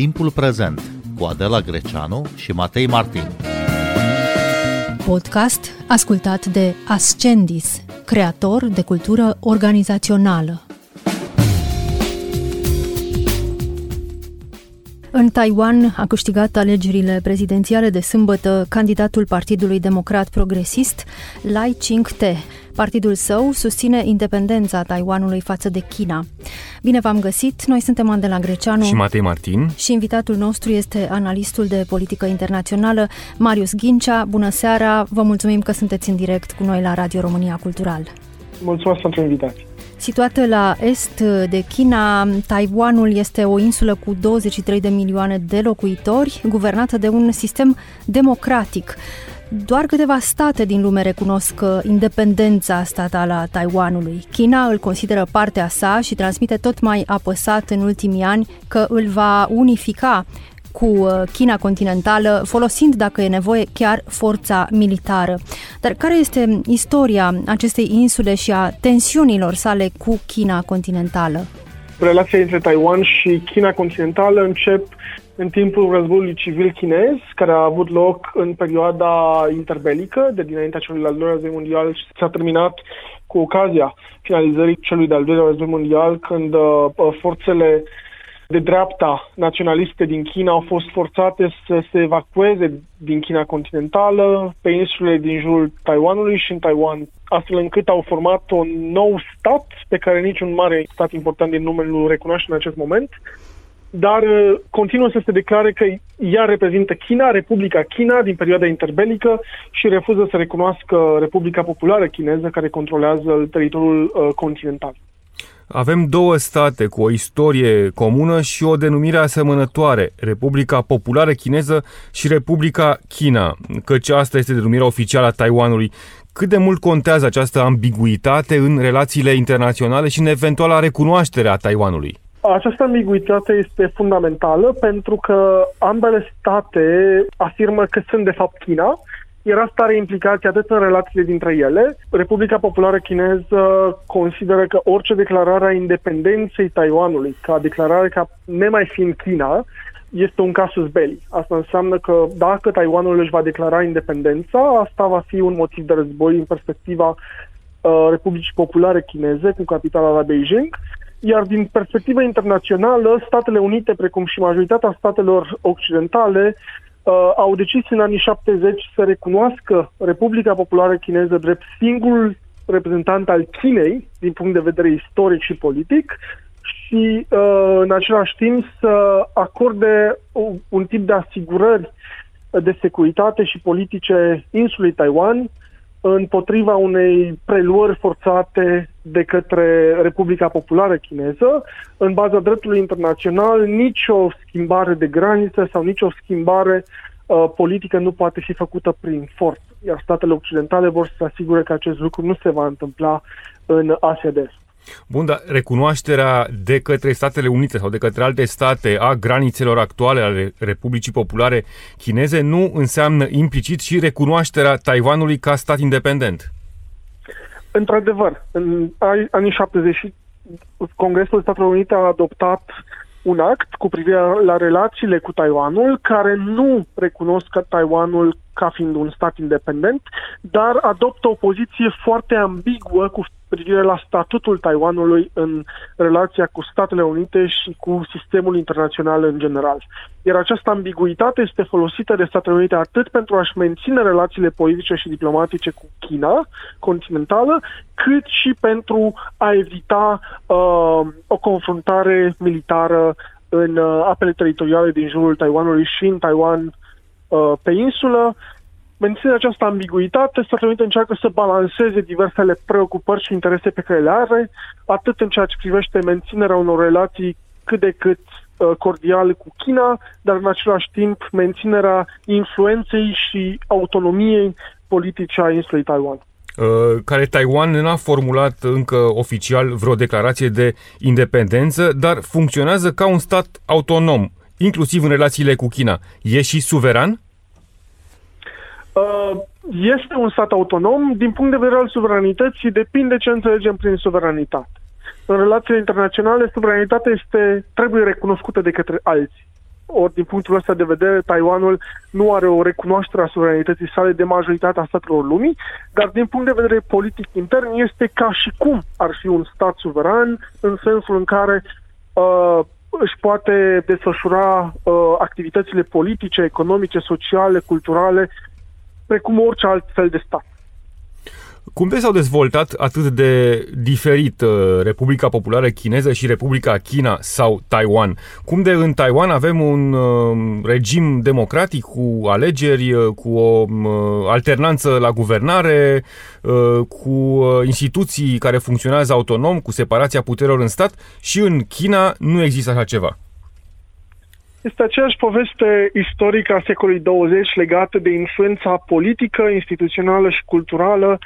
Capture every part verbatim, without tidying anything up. Timpul prezent cu Adela Greceanu și Matei Martin. Podcast ascultat de Ascendis, creator de cultură organizațională. În Taiwan a câștigat alegerile prezidențiale de sâmbătă candidatul Partidului Democrat Progresist, Lai Ching-te. Partidul său susține independența Taiwanului față de China. Bine v-am găsit! Noi suntem Adela Greceanu și Matei Martin și invitatul nostru este analistul de politică internațională, Marius Ghincea. Bună seara! Vă mulțumim că sunteți în direct cu noi la Radio România Cultural. Mulțumesc pentru invitație! Situată la est de China, Taiwanul este o insulă cu douăzeci și trei de milioane de locuitori, guvernată de un sistem democratic. Doar câteva state din lume recunosc independența statală a Taiwanului. China îl consideră partea sa și transmite tot mai apăsat în ultimii ani că îl va unifica cu China continentală, folosind, dacă e nevoie, chiar forța militară. Dar care este istoria acestei insule și a tensiunilor sale cu China continentală? Relația între Taiwan și China continentală încep în timpul războiului civil chinez, care a avut loc în perioada interbelică, de dinaintea celui de-al doilea război mondial, și s-a terminat cu ocazia finalizării celui de-al doilea război mondial, când uh, forțele de dreapta naționaliste din China au fost forțate să se evacueze din China continentală pe insulele din jurul Taiwanului și în Taiwan, astfel încât au format un nou stat pe care niciun mare stat important din lume nu recunoaște în acest moment, dar continuă să se declare că ea reprezintă China, Republica China din perioada interbelică, și refuză să recunoască Republica Populară Chineză, care controlează teritoriul continental. Avem două state cu o istorie comună și o denumire asemănătoare, Republica Populară Chineză și Republica China, căci asta este denumirea oficială a Taiwanului. Cât de mult contează această ambiguitate în relațiile internaționale și în eventuala recunoaștere a Taiwanului? Această ambiguitate este fundamentală pentru că ambele state afirmă că sunt de fapt China, iar asta are implicații atât în relațiile dintre ele. Republica Populară Chineză consideră că orice declarare a independenței Taiwanului, ca declarare ca nemai fiind China, este un casus belli. Asta înseamnă că dacă Taiwanul își va declara independența, asta va fi un motiv de război în perspectiva uh, Republicii Populare Chineze, cu capitala la Beijing. Iar din perspectiva internațională, Statele Unite, precum și majoritatea statelor occidentale, au decis în anii șaptezeci să recunoască Republica Populară Chineză drept singurul reprezentant al Chinei din punct de vedere istoric și politic și în același timp să acorde un tip de asigurări de securitate și politice insulei Taiwan împotriva unei preluări forțate de către Republica Populară Chineză. În baza dreptului internațional, nicio schimbare de graniță sau nicio schimbare uh, politică nu poate fi făcută prin forță, iar statele occidentale vor să se asigure că acest lucru nu se va întâmpla în Asia de Est. Bun, dar recunoașterea de către Statele Unite sau de către alte state a granițelor actuale ale Republicii Populare Chineze nu înseamnă implicit și recunoașterea Taiwanului ca stat independent? Într-adevăr, în anii șaptezeci, Congresul Statelor Unite a adoptat un act cu privire la relațiile cu Taiwanul, care nu recunosc Taiwanul ca fiind un stat independent, dar adoptă o poziție foarte ambiguă cu privire la statutul Taiwanului în relația cu Statele Unite și cu sistemul internațional în general. Iar această ambiguitate este folosită de Statele Unite atât pentru a-și menține relațiile politice și diplomatice cu China continentală, cât și pentru a evita uh, o confruntare militară în uh, apele teritoriale din jurul Taiwanului și în Taiwan uh, pe insulă. Menținând această ambiguitate, Statele Unite încearcă să balanceze diversele preocupări și interese pe care le are, atât în ceea ce privește menținerea unor relații cât de cât cordiale cu China, dar în același timp menținerea influenței și autonomiei politice a insulei Taiwan. Care Taiwan n-a formulat încă oficial vreo declarație de independență, dar funcționează ca un stat autonom, inclusiv în relațiile cu China. E și suveran? Este un stat autonom. Din punct de vedere al suveranității, depinde ce înțelegem prin suveranitate. În relațiile internaționale, suveranitatea este, trebuie recunoscută de către alții. Ori, din punctul ăsta de vedere, Taiwanul nu are o recunoaștere a suveranității sale de majoritatea statelor lumii, dar din punct de vedere politic intern este ca și cum ar fi un stat suveran, în sensul în care uh, își poate desfășura uh, activitățile politice, economice, sociale, culturale, precum orice alt fel de stat. Cum s-au dezvoltat atât de diferit Republica Populară Chineză și Republica China sau Taiwan? Cum de în Taiwan avem un regim democratic cu alegeri, cu o alternanță la guvernare, cu instituții care funcționează autonom, cu separația puterilor în stat, și în China nu există așa ceva? Este aceeași poveste istorică a secolului douăzeci legată de influența politică, instituțională și culturală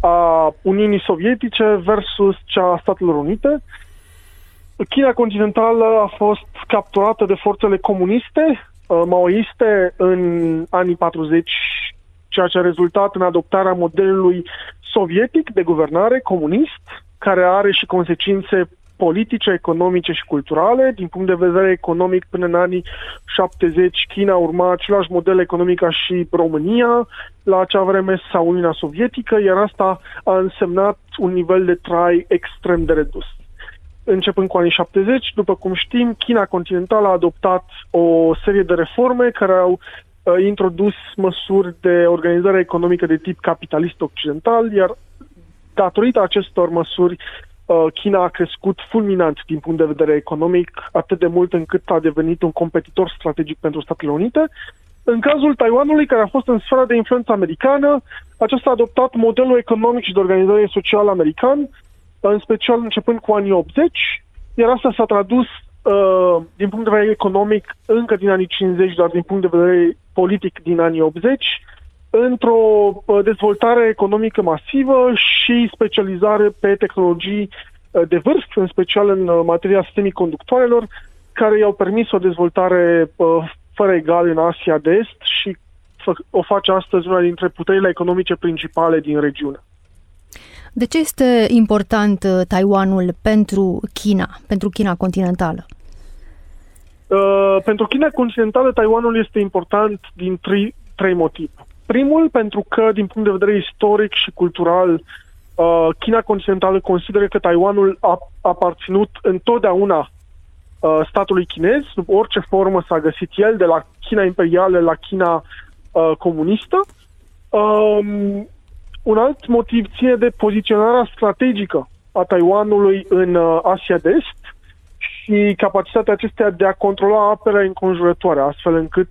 a Uniunii Sovietice versus cea a Statelor Unite. China continentală a fost capturată de forțele comuniste, maoiste, în anii patruzeci, ceea ce a rezultat în adoptarea modelului sovietic de guvernare comunist, care are și consecințe politice, economice și culturale. Din punct de vedere economic, până în anii șaptezeci, China urma același model economic ca și România, la acea vreme, sau Uniunea Sovietică, iar asta a însemnat un nivel de trai extrem de redus. Începând cu anii șaptezeci, după cum știm, China continentală a adoptat o serie de reforme care au uh, introdus măsuri de organizare economică de tip capitalist occidental, iar datorită acestor măsuri, China a crescut fulminant din punct de vedere economic, atât de mult încât a devenit un competitor strategic pentru Statele Unite. În cazul Taiwanului, care a fost în sfera de influență americană, acesta a adoptat modelul economic și de organizare socială american, în special începând cu anii optzeci, iar asta s-a tradus din punct de vedere economic încă din anii cincizeci, dar din punct de vedere politic din anii optzeci, într-o dezvoltare economică masivă și specializare pe tehnologii de vârf, în special în materia semiconductoarelor, care i-au permis o dezvoltare fără egal în Asia de Est și o face astăzi una dintre puterile economice principale din regiune. De ce este important Taiwanul pentru China, pentru China continentală? Uh, pentru China continentală, Taiwanul este important din trei, trei motive. Primul, pentru că, din punct de vedere istoric și cultural, China continentală consideră că Taiwanul a aparținut întotdeauna statului chinez, sub orice formă s-a găsit el, de la China imperială la China comunistă. Un alt motiv ține de poziționarea strategică a Taiwanului în Asia de Est și capacitatea acesteia de a controla apele înconjurătoare, astfel încât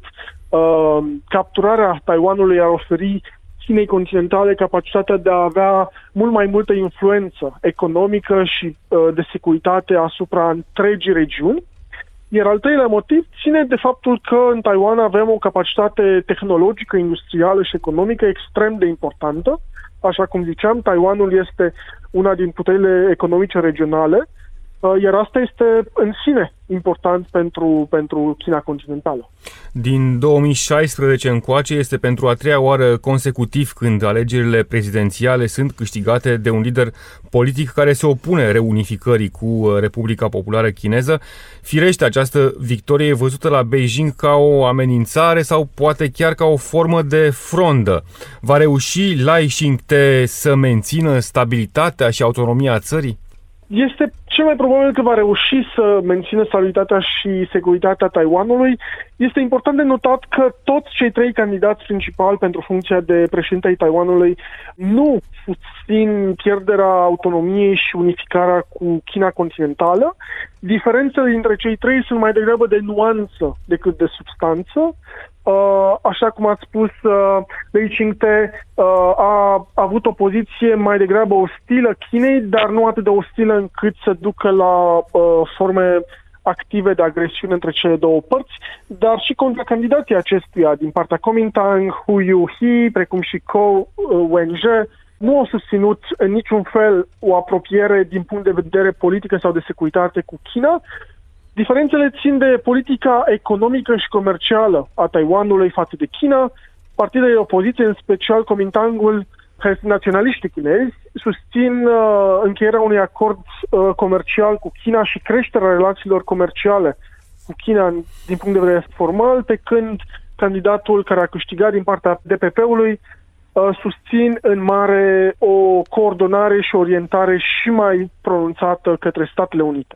Uh, capturarea Taiwanului ar oferi Chinei continentale capacitatea de a avea mult mai multă influență economică și uh, de securitate asupra întregii regiuni. Iar al treilea motiv ține de faptul că în Taiwan avem o capacitate tehnologică, industrială și economică extrem de importantă. Așa cum ziceam, Taiwanul este una din puterile economice regionale, uh, iar asta este în sine important pentru, pentru China continentală. Din două mii șaisprezece încoace este pentru a treia oară consecutiv când alegerile prezidențiale sunt câștigate de un lider politic care se opune reunificării cu Republica Populară Chineză. Firește, această victorie e văzută la Beijing ca o amenințare sau poate chiar ca o formă de frondă. Va reuși Lai Ching-te să mențină stabilitatea și autonomia țării? Este cel mai probabil că va reuși să mențină stabilitatea și securitatea Taiwanului. Este important de notat că toți cei trei candidați principali pentru funcția de președinte ai Taiwanului nu susțin pierderea autonomiei și unificarea cu China continentală. Diferențele dintre cei trei sunt mai degrabă de nuanță decât de substanță. Așa cum ați spus, Lai Ching-te a avut o poziție mai degrabă ostilă Chinei, dar nu atât de ostilă încât să ducă la forme active de agresiune între cele două părți, dar și contra candidații acestuia din partea Kuomintang, Hu Yu-hi, precum și Ko Wen-je, nu au susținut în niciun fel o apropiere din punct de vedere politică sau de securitate cu China. Diferențele țin de politica economică și comercială a Taiwanului față de China. Partidele de opoziție, în special Kuomintangul, care sunt naționaliști chinezi, susțin uh, încheierea unui acord uh, comercial cu China și creșterea relațiilor comerciale cu China din punct de vedere formal, pe când candidatul care a câștigat din partea D P P-ului susțin în mare o coordonare și orientare și mai pronunțată către Statele Unite.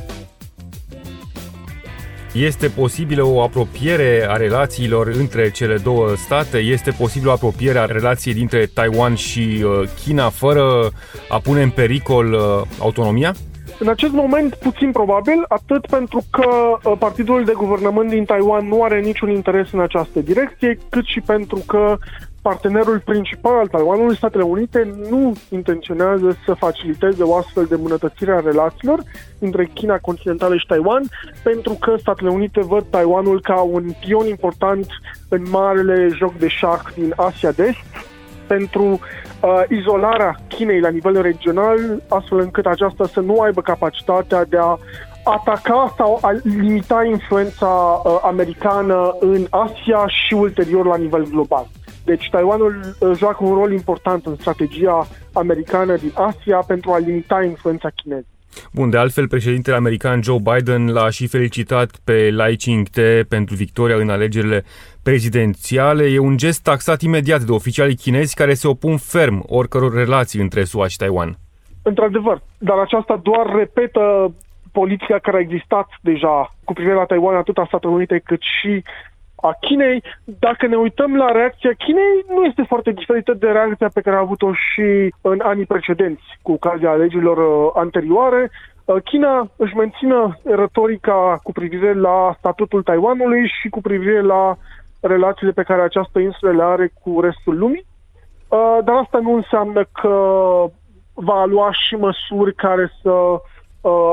Este posibilă o apropiere a relațiilor între cele două state? Este posibilă o apropiere a relației dintre Taiwan și China fără a pune în pericol autonomia? În acest moment, puțin probabil, atât pentru că partidul de guvernământ din Taiwan nu are niciun interes în această direcție, cât și pentru că partenerul principal al Taiwanului, Statele Unite, nu intenționează să faciliteze o astfel de îmbunătățire a relațiilor între China continentală și Taiwan, pentru că Statele Unite văd Taiwanul ca un pion important în marele joc de șah din Asia de Est, pentru uh, izolarea Chinei la nivel regional, astfel încât aceasta să nu aibă capacitatea de a ataca sau a limita influența uh, americană în Asia și ulterior la nivel global. Deci Taiwanul uh, joacă un rol important în strategia americană din Asia pentru a limita influența chineză. Bun, de altfel, președintele american Joe Biden l-a și felicitat pe Lai Ching-te pentru victoria în alegerile prezidențiale. E un gest taxat imediat de oficialii chinezi care se opun ferm oricăror relații între S U A și Taiwan. Într-adevăr, dar aceasta doar repetă politica care a existat deja cu privire la Taiwan, atât a Statelor Unite cât și a Chinei. Dacă ne uităm la reacția Chinei, nu este foarte diferită de reacția pe care a avut-o și în anii precedenți, cu ocazia alegerilor anterioare. China își menține retorica cu privire la statutul Taiwanului și cu privire la relațiile pe care această insulă le are cu restul lumii, dar asta nu înseamnă că va lua și măsuri care să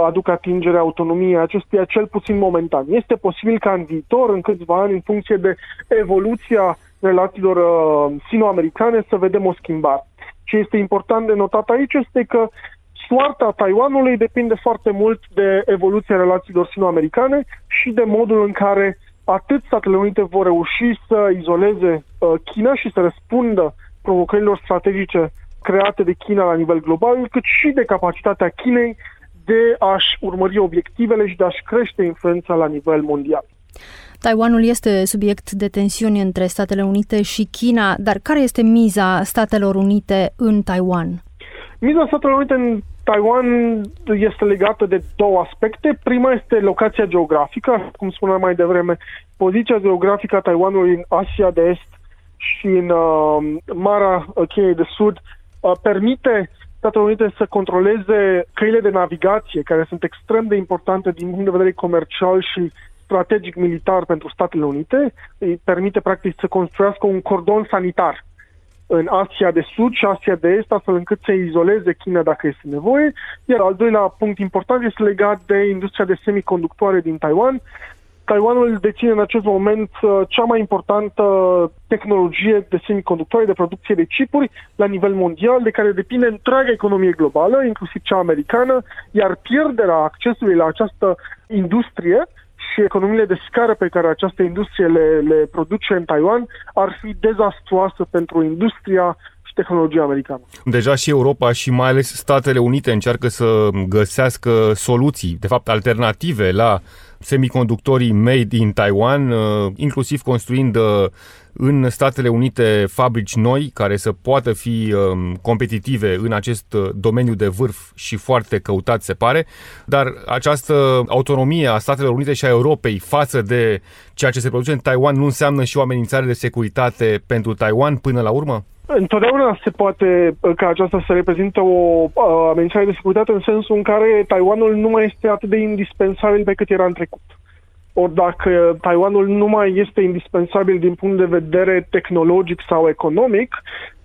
aduc atingerea autonomiei acesteia, cel puțin momentan. Este posibil ca în viitor, în câțiva ani, în funcție de evoluția relațiilor uh, sino-americane, să vedem o schimbare. Ce este important de notat aici este că soarta Taiwanului depinde foarte mult de evoluția relațiilor sino-americane și de modul în care atât Statele Unite vor reuși să izoleze uh, China și să răspundă provocărilor strategice create de China la nivel global, cât și de capacitatea Chinei de a-și urmări obiectivele și de a-și crește influența la nivel mondial. Taiwanul este subiect de tensiuni între Statele Unite și China, dar care este miza Statelor Unite în Taiwan? Miza Statelor Unite în Taiwan este legată de două aspecte. Prima este locația geografică, cum spuneam mai devreme, poziția geografică a Taiwanului în Asia de Est și în uh, Marea Chinei de Sud uh, permite Statele Unite să controleze căile de navigație, care sunt extrem de importante din punct de vedere comercial și strategic-militar pentru Statele Unite. Îi permite, practic, să construiască un cordon sanitar în Asia de Sud și Asia de Est, astfel încât să izoleze China dacă este nevoie. Iar al doilea punct important este legat de industria de semiconductoare din Taiwan. Taiwanul deține în acest moment cea mai importantă tehnologie de semiconductoare, de producție de chipuri la nivel mondial, de care depinde întreaga economie globală, inclusiv cea americană, iar pierderea accesului la această industrie și economiile de scară pe care această industrie le, le produce în Taiwan ar fi dezastruoasă pentru industria și tehnologia americană. Deja și Europa și mai ales Statele Unite încearcă să găsească soluții, de fapt alternative la semiconductorii made in Taiwan, inclusiv construind în Statele Unite fabrici noi care să poată fi competitive în acest domeniu de vârf și foarte căutat, se pare, dar această autonomie a Statelor Unite și a Europei față de ceea ce se produce în Taiwan nu înseamnă și o amenințare de securitate pentru Taiwan până la urmă? Întotdeauna se poate ca aceasta să reprezintă o amenințare de securitate în sensul în care Taiwanul nu mai este atât de indispensabil pe cât era în trecut. Ori dacă Taiwanul nu mai este indispensabil din punct de vedere tehnologic sau economic,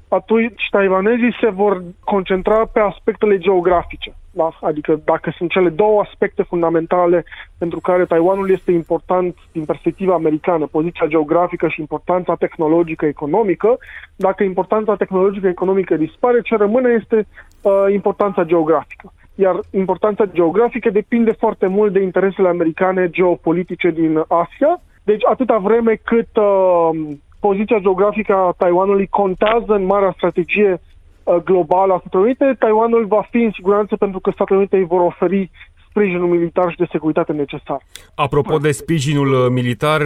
atunci taiwanezii se vor concentra pe aspectele geografice. Da? Adică dacă sunt cele două aspecte fundamentale pentru care Taiwanul este important din perspectiva americană, poziția geografică și importanța tehnologică-economică, dacă importanța tehnologică-economică dispare, ce rămâne este uh, importanța geografică. iar importanța geografică depinde foarte mult de interesele americane geopolitice din Asia. Deci atâta vreme cât uh, poziția geografică a Taiwanului contează în marea strategie uh, globală a Statelor Unite, Taiwanul va fi în siguranță pentru că Statele Unite îi vor oferi sprijinul militar și de securitate necesar. Apropo de sprijinul militar,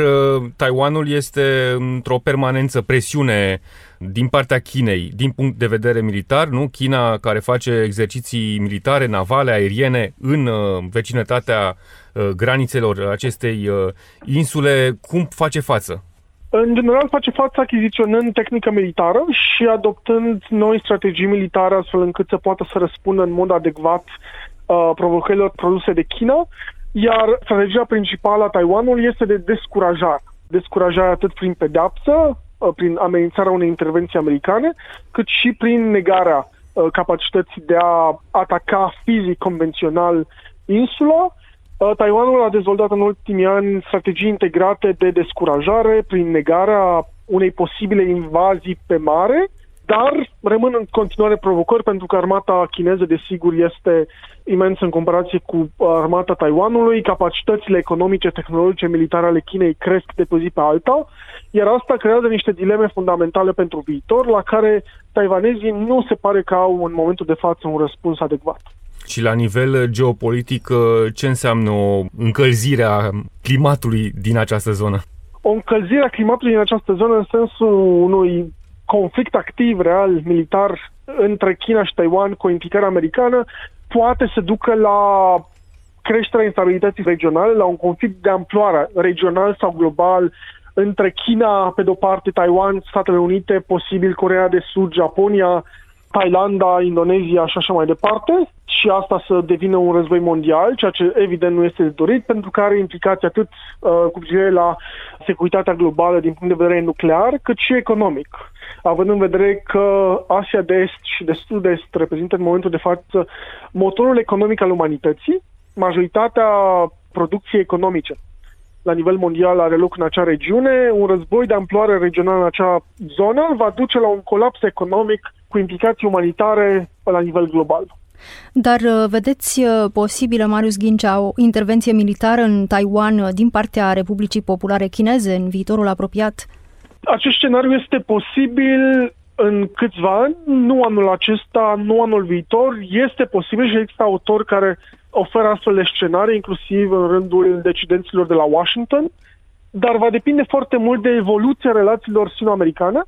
Taiwanul este într-o permanență presiune din partea Chinei, din punct de vedere militar, nu? China care face exerciții militare, navale, aeriene în vecinătatea granițelor acestei insule, cum face față? În general face față achiziționând tehnică militară și adoptând noi strategii militare astfel încât să poată să răspundă în mod adecvat provocărilor produse de China, iar strategia principală a Taiwanului este de descurajare. Descurajarea atât prin pedeapsă, prin amenințarea unei intervenții americane, cât și prin negarea capacității de a ataca fizic convențional insula. Taiwanul a dezvoltat în ultimii ani strategii integrate de descurajare prin negarea unei posibile invazii pe mare, dar rămân în continuare provocări pentru că armata chineză, desigur, este imensă în comparație cu armata Taiwanului. Capacitățile economice, tehnologice, militare ale Chinei cresc de pe zi pe alta, iar asta creează niște dileme fundamentale pentru viitor, la care taiwanezii nu se pare că au în momentul de față un răspuns adecvat. Și la nivel geopolitic, ce înseamnă o încălzire a climatului din această zonă? O încălzire a climatului din această zonă în sensul unui conflict activ, real, militar între China și Taiwan cu implicarea americană poate să ducă la creșterea instabilității regionale, la un conflict de amploare regional sau global între China, pe de-o parte, Taiwan, Statele Unite, posibil Coreea de Sud, Japonia, Thailanda, Indonezia și așa mai departe, și asta să devină un război mondial, ceea ce evident nu este dorit, pentru că are implicații atât uh, cu privire la securitatea globală din punct de vedere nuclear, cât și economic, având în vedere că Asia de Est și de Sud-Est reprezintă în momentul de față motorul economic al umanității. Majoritatea producției economice la nivel mondial are loc în acea regiune. Un război de amploare regională în acea zonă va duce la un colaps economic cu implicații umanitare la nivel global. Dar vedeți posibilă, Marius Ghincea, o intervenție militară în Taiwan din partea Republicii Populare Chineze în viitorul apropiat? Acest scenariu este posibil în câțiva ani, nu anul acesta, nu anul viitor. Este posibil și există autori care oferă astfel de scenarii, inclusiv în rândul decidenților de la Washington, dar va depinde foarte mult de evoluția relațiilor sino-americane.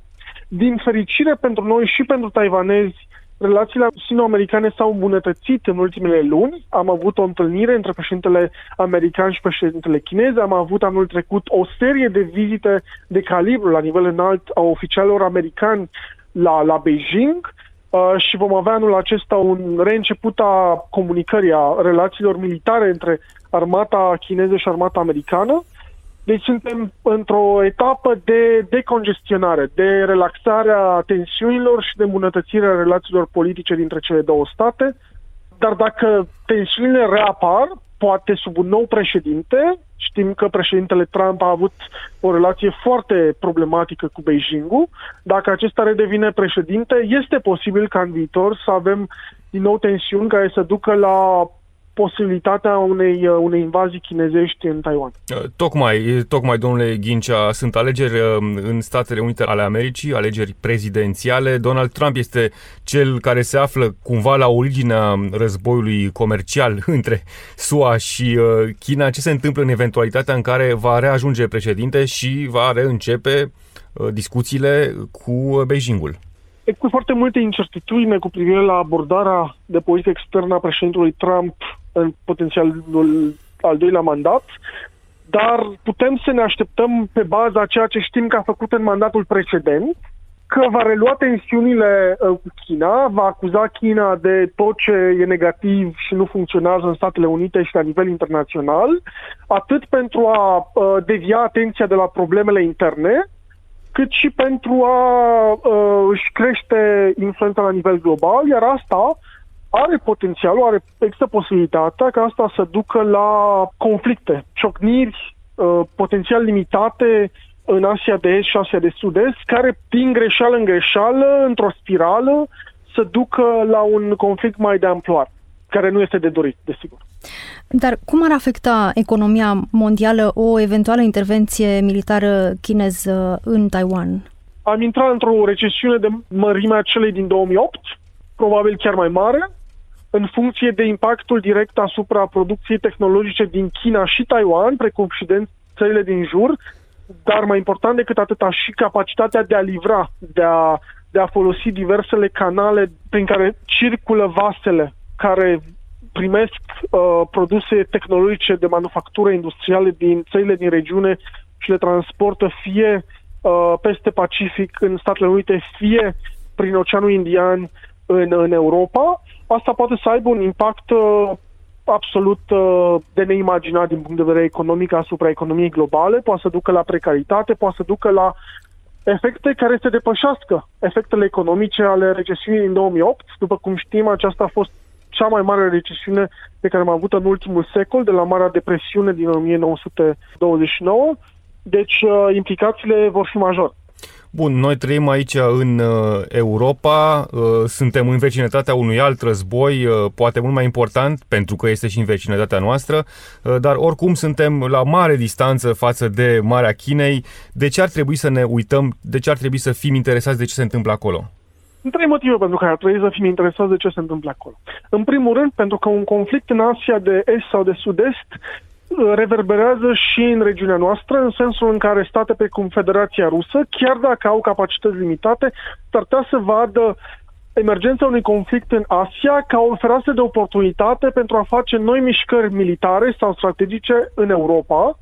Din fericire pentru noi și pentru taiwanezi, relațiile sino-americane s-au îmbunătățit în ultimele luni. Am avut o întâlnire între președintele american și președintele chinez. Am avut anul trecut o serie de vizite de calibru la nivel înalt a oficialilor americani la, la Beijing uh, și vom avea anul acesta un reînceput a comunicării, a relațiilor militare între armata chineză și armata americană. Deci suntem într-o etapă de decongestionare, de relaxare a tensiunilor și de îmbunătățire a relațiilor politice dintre cele două state. Dar dacă tensiunile reapar, poate sub un nou președinte, știm că președintele Trump a avut o relație foarte problematică cu Beijingul, dacă acesta redevine președinte, este posibil ca în viitor să avem din nou tensiuni care să ducă la posibilitatea unei, unei invazii chinezești în Taiwan. Tocmai, tocmai, domnule Ghincea, sunt alegeri în Statele Unite ale Americii, alegeri prezidențiale. Donald Trump este cel care se află cumva la originea războiului comercial între S U A și China. Ce se întâmplă în eventualitatea în care va reajunge președinte și va reîncepe discuțiile cu Beijingul? Cu foarte multe incertitudine cu privire la abordarea de politică externă a președintelui Trump în potențialul al doilea mandat, dar putem să ne așteptăm pe baza ceea ce știm că a făcut în mandatul precedent, că va relua tensiunile cu China, va acuza China de tot ce e negativ și nu funcționează în Statele Unite și la nivel internațional, atât pentru a devia atenția de la problemele interne, cât și pentru a uh, își crește influența la nivel global, iar asta are potențialul, are există posibilitatea ca asta să ducă la conflicte, ciocniri uh, potențial limitate în Asia de Est și Asia de Sud-Est, care din greșeală în greșeală, într-o spirală, să ducă la un conflict mai de amploare. care nu este de dorit, desigur. Dar cum ar afecta economia mondială o eventuală intervenție militară chineză în Taiwan? Am intrat într-o recesiune de mărimea celei din două mii opt, probabil chiar mai mare, în funcție de impactul direct asupra producției tehnologice din China și Taiwan, precum și din țările din jur, dar mai important decât atâta și capacitatea de a livra, de a, de a folosi diversele canale prin care circulă vasele care primesc uh, produse tehnologice de manufactură industrială din țările din regiune și le transportă fie uh, peste Pacific în Statele Unite, fie prin Oceanul Indian în, în Europa. Asta poate să aibă un impact uh, absolut uh, de neimaginat din punct de vedere economic asupra economiei globale, poate să ducă la precaritate, poate să ducă la efecte care se depășească efectele economice ale recesiunii din două mii opt. După cum știm, aceasta a fost cea mai mare recesiune pe care am avut-o în ultimul secol, de la Marea Depresiune din nouăsprezece douăzeci și nouă. Deci uh, implicațiile vor fi majore. Bun, noi trăim aici în Europa, suntem în vecinătatea unui alt război, poate mult mai important, pentru că este și în vecinătatea noastră, dar oricum suntem la mare distanță față de Marea Chinei. De ce ar trebui să ne uităm, de ce ar trebui să fim interesați de ce se întâmplă acolo? Trei motive pentru care ar trebui să fim interesați de ce se întâmplă acolo. În primul rând, pentru că un conflict în Asia de Est sau de Sud-Est reverberează și în regiunea noastră, în sensul în care state precum Federația Rusă, chiar dacă au capacități limitate, s-ar putea să vadă emergența unui conflict în Asia ca o fereastră de oportunitate pentru a face noi mișcări militare sau strategice în Europa,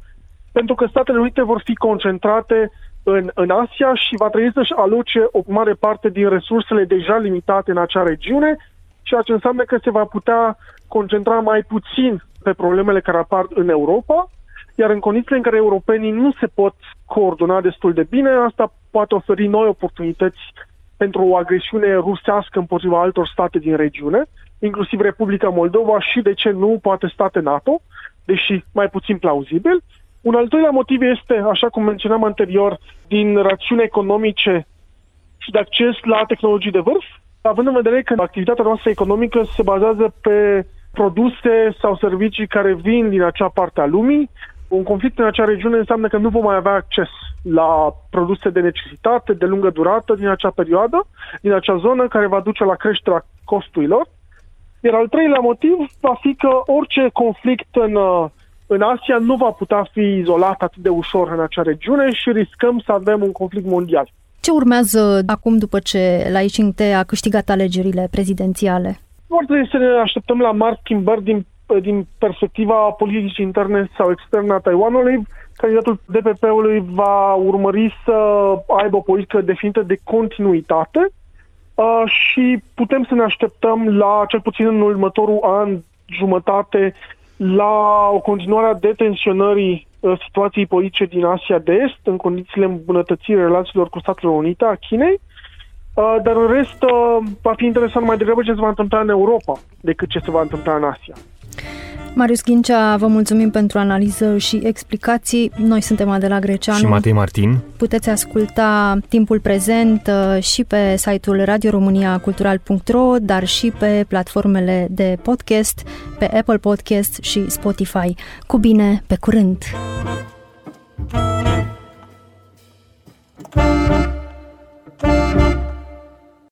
pentru că Statele Unite vor fi concentrate în, în Asia și va trebui să-și aloce o mare parte din resursele deja limitate în acea regiune, ceea ce înseamnă că se va putea concentra mai puțin pe problemele care apar în Europa, iar în condițiile în care europenii nu se pot coordona destul de bine, asta poate oferi noi oportunități pentru o agresiune rusească împotriva altor state din regiune, inclusiv Republica Moldova și, de ce nu, poate state NATO, deși mai puțin plauzibil. Un al doilea motiv este, așa cum menționam anterior, din rațiuni economice și de acces la tehnologii de vârf, având în vedere că activitatea noastră economică se bazează pe produse sau servicii care vin din acea parte a lumii. Un conflict în acea regiune înseamnă că nu vom mai avea acces la produse de necesitate, de lungă durată din acea perioadă, din acea zonă, care va duce la creșterea costurilor. Iar al treilea motiv va fi că orice conflict în, în Asia nu va putea fi izolat atât de ușor în acea regiune și riscăm să avem un conflict mondial. Ce urmează acum după ce Lai Ching-te a câștigat alegerile prezidențiale? Vor trebui să ne așteptăm la mari schimbări din, din perspectiva politicii interne sau externe a Taiwanului. Candidatul D P P-ului va urmări să aibă o politică definită de continuitate uh, și putem să ne așteptăm, la cel puțin în următorul an jumătate, la o continuare a detensionării uh, situației politice din Asia de Est, în condițiile îmbunătățirii relațiilor cu Statele Unite a Chinei. Dar în rest va fi interesant mai degrabă ce se va întâmpla în Europa decât ce se va întâmpla în Asia. Marius Ghincea, vă mulțumim pentru analiză și explicații. Noi suntem Adela Greceanu și Matei Martin. Puteți asculta Timpul Prezent și pe site-ul radio românia cultural punct ro, dar și pe platformele de podcast, pe Apple Podcast și Spotify. Cu bine, pe curând!